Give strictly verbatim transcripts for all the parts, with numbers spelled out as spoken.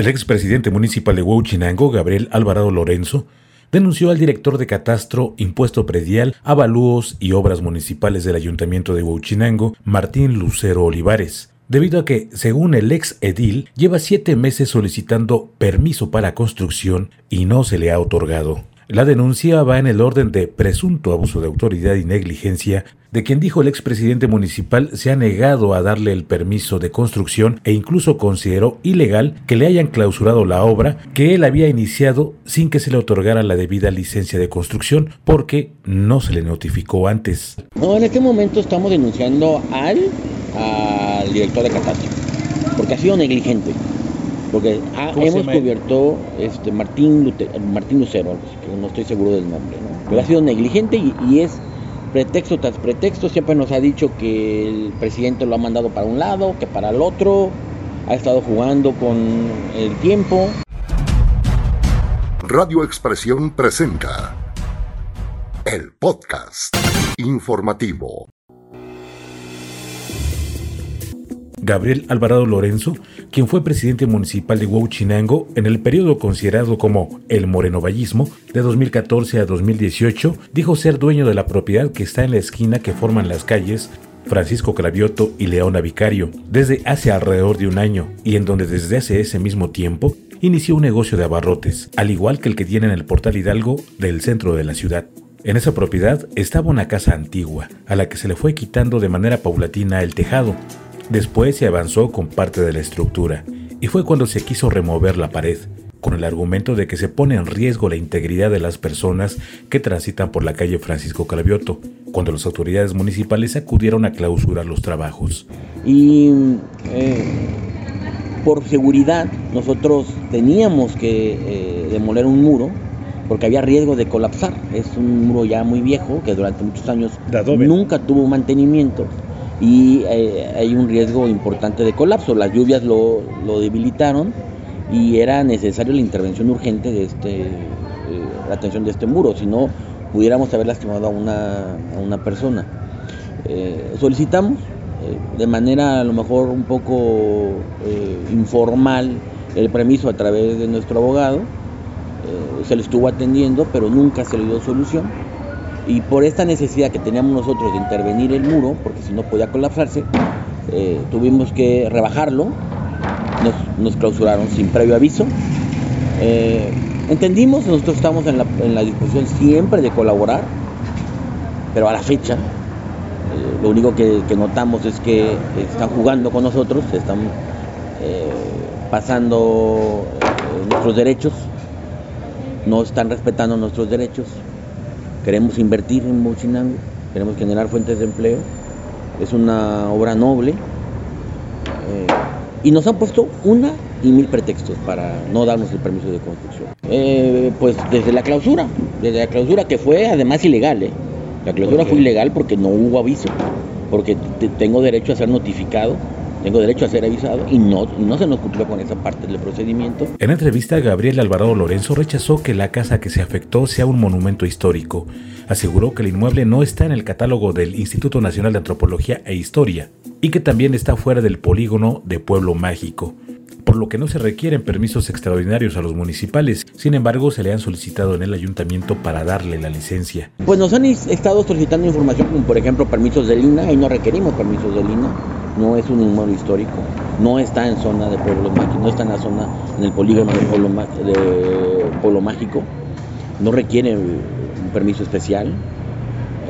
El expresidente municipal de Huauchinango, Gabriel Alvarado Lorenzo, denunció al director de Catastro, Impuesto Predial, Avalúos y Obras Municipales del Ayuntamiento de Huauchinango, Martín Lucero Olivares, debido a que, según el ex edil, lleva siete meses solicitando permiso para construcción y no se le ha otorgado. La denuncia va en el orden de presunto abuso de autoridad y negligencia de quien, dijo el expresidente municipal, se ha negado a darle el permiso de construcción e incluso consideró ilegal que le hayan clausurado la obra que él había iniciado sin que se le otorgara la debida licencia de construcción porque no se le notificó antes. No, en este momento estamos denunciando al, al director de Catastro porque ha sido negligente. Porque ah, hemos cubierto este, Martín, Lute, Martín Lucero, que no estoy seguro del nombre, ¿no? Pero ha sido negligente y, y es pretexto tras pretexto. Siempre nos ha dicho que el presidente lo ha mandado para un lado, que para el otro. Ha estado jugando con el tiempo. Radio Expresión presenta el podcast informativo. Gabriel Alvarado Lorenzo, quien fue presidente municipal de Huauchinango en el periodo considerado como el morenovallismo de dos mil catorce a dos mil dieciocho, dijo ser dueño de la propiedad que está en la esquina que forman las calles Francisco Clavioto y Leona Vicario desde hace alrededor de un año y en donde desde hace ese mismo tiempo inició un negocio de abarrotes, al igual que el que tiene en el Portal Hidalgo del centro de la ciudad. En esa propiedad estaba una casa antigua, a la que se le fue quitando de manera paulatina el tejado. Después se avanzó con parte de la estructura y fue cuando se quiso remover la pared, con el argumento de que se pone en riesgo la integridad de las personas que transitan por la calle Francisco Clavioto, cuando las autoridades municipales acudieron a clausurar los trabajos. Y eh, por seguridad nosotros teníamos que eh, demoler un muro porque había riesgo de colapsar. Es un muro ya muy viejo que durante muchos años nunca tuvo mantenimiento. Y eh, hay un riesgo importante de colapso. Las lluvias lo, lo debilitaron y era necesaria la intervención urgente de este, eh, la atención de este muro, si no pudiéramos haber lastimado a una, a una persona. Eh, solicitamos eh, de manera a lo mejor un poco eh, informal el permiso a través de nuestro abogado, eh, se lo estuvo atendiendo pero nunca se le dio solución. Y por esta necesidad que teníamos nosotros de intervenir el muro, porque si no podía colapsarse, eh, tuvimos que rebajarlo, nos, nos clausuraron sin previo aviso. Eh, entendimos, nosotros estamos en la, en la disposición siempre de colaborar, pero a la fecha, eh, lo único que, que notamos es que están jugando con nosotros, están eh, pasando nuestros derechos, no están respetando nuestros derechos. Queremos invertir en Huauchinango, queremos generar fuentes de empleo, es una obra noble eh, y nos han puesto una y mil pretextos para no darnos el permiso de construcción. Eh, pues desde la clausura, desde la clausura que fue además ilegal, eh. La clausura fue ilegal porque no hubo aviso, porque te, tengo derecho a ser notificado. Tengo derecho a ser avisado y no, no se nos cumplió con esa parte del procedimiento. En entrevista, Gabriel Alvarado Lorenzo rechazó que la casa que se afectó sea un monumento histórico. Aseguró que el inmueble no está en el catálogo del Instituto Nacional de Antropología e Historia y que también está fuera del polígono de Pueblo Mágico, por lo que no se requieren permisos extraordinarios a los municipales. Sin embargo, se le han solicitado en el ayuntamiento para darle la licencia. Pues nos han estado solicitando información como, por ejemplo, permisos del I N A H, y no requerimos permisos del I N A H. No es un inmueble histórico, no está en zona de Pueblo Mágico, no está en la zona, en el polígono de Pueblo, de Pueblo Mágico, no requiere un permiso especial.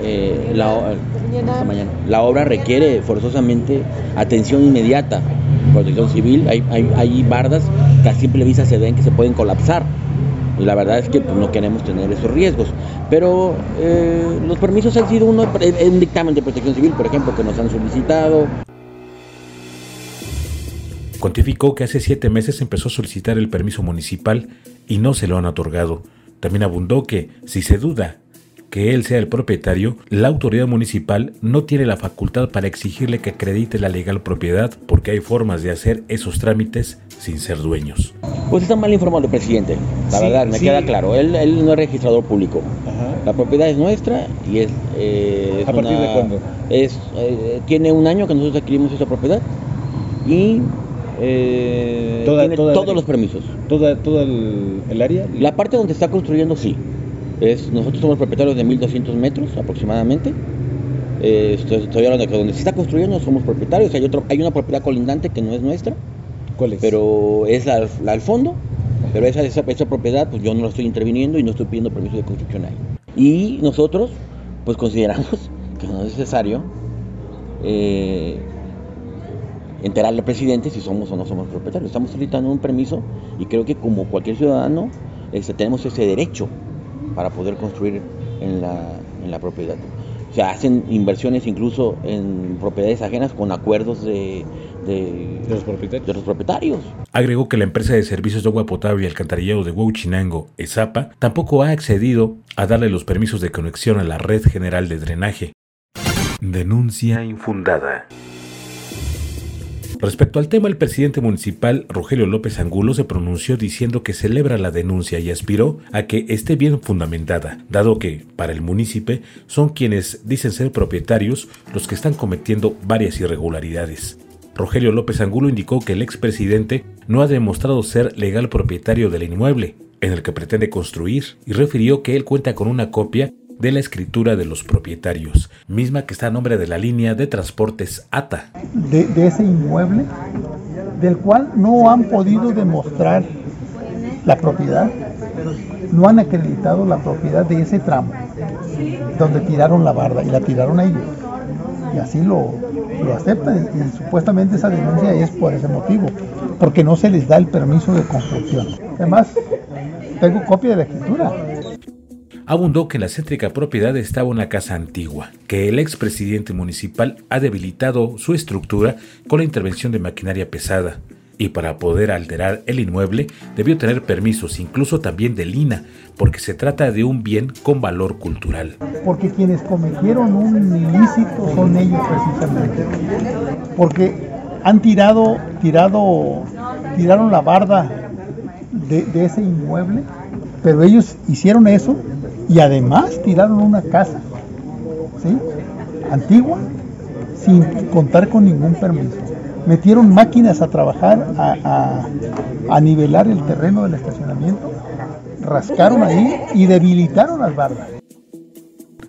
Eh, la, esta mañana, la obra requiere forzosamente atención inmediata, protección civil, hay, hay, hay bardas que a simple vista se ven que se pueden colapsar. Y la verdad es que pues, no queremos tener esos riesgos. Pero eh, los permisos han sido uno, un dictamen de protección civil, por ejemplo, que nos han solicitado. Cuantificó que hace siete meses empezó a solicitar el permiso municipal y no se lo han otorgado. También abundó que, si se duda que él sea el propietario, la autoridad municipal no tiene la facultad para exigirle que acredite la legal propiedad porque hay formas de hacer esos trámites sin ser dueños. Pues está mal informado el presidente, la sí, verdad, me sí. queda claro. Él, él no es registrador público. Ajá. La propiedad es nuestra y es... Eh, es ¿A partir una, de cuándo? Es, eh, tiene un año que nosotros adquirimos esa propiedad y... Eh, toda, tiene toda todos el, los permisos. ¿Toda, toda el, el área? La parte donde está construyendo, sí. Es, nosotros somos propietarios de mil doscientos metros aproximadamente. Eh, estoy, estoy hablando de que donde se está construyendo somos propietarios. Hay, otro, hay una propiedad colindante que no es nuestra. ¿Cuál es? Pero es la, la al fondo. Pero esa, esa, esa propiedad, pues yo no la estoy interviniendo y no estoy pidiendo permiso de construcción ahí. Y nosotros, pues consideramos que no es necesario eh, enterarle al presidente si somos o no somos propietarios. Estamos solicitando un permiso y creo que como cualquier ciudadano este, tenemos ese derecho para poder construir en la, en la propiedad. O sea, hacen inversiones incluso en propiedades ajenas con acuerdos de, de, ¿De, los, propietarios? de los propietarios. Agregó que la empresa de servicios de agua potable y alcantarillado de Huauchinango, Esapa, tampoco ha accedido a darle los permisos de conexión a la red general de drenaje. Denuncia infundada. Respecto al tema, el presidente municipal, Rogelio López Angulo, se pronunció diciendo que celebra la denuncia y aspiró a que esté bien fundamentada, dado que, para el municipio, son quienes dicen ser propietarios los que están cometiendo varias irregularidades. Rogelio López Angulo indicó que el expresidente no ha demostrado ser legal propietario del inmueble en el que pretende construir y refirió que él cuenta con una copia de la escritura de los propietarios, misma que está a nombre de la línea de transportes A T A. De, de ese inmueble, del cual no han podido demostrar la propiedad, no han acreditado la propiedad de ese tramo, donde tiraron la barda y la tiraron a ellos. Y así lo, lo aceptan y, y supuestamente esa denuncia es por ese motivo, porque no se les da el permiso de construcción. Además, tengo copia de la escritura. Abundó que en la céntrica propiedad estaba una casa antigua, que el expresidente municipal ha debilitado su estructura con la intervención de maquinaria pesada y para poder alterar el inmueble debió tener permisos, incluso también del I N A H, porque se trata de un bien con valor cultural. Porque quienes cometieron un ilícito son ellos precisamente, porque han tirado, tirado, tiraron la barda de, de ese inmueble, pero ellos hicieron eso. Y además tiraron una casa, ¿sí?, antigua, sin contar con ningún permiso. Metieron máquinas a trabajar, a, a, a nivelar el terreno del estacionamiento, rascaron ahí y debilitaron las bardas.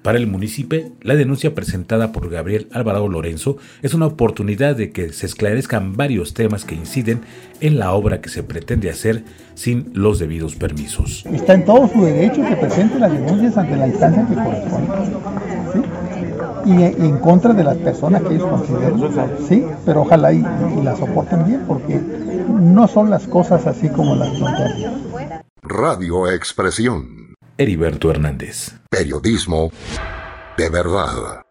Para el municipio, la denuncia presentada por Gabriel Alvarado Lorenzo es una oportunidad de que se esclarezcan varios temas que inciden en la obra que se pretende hacer sin los debidos permisos. Está en todo su derecho que presente las denuncias ante la instancia que corresponde, ¿sí?, y en contra de las personas que ellos consideran, sí, pero ojalá y, y las soporten bien, porque no son las cosas así como las plantean. Radio Expresión. Heriberto Hernández. Periodismo de verdad.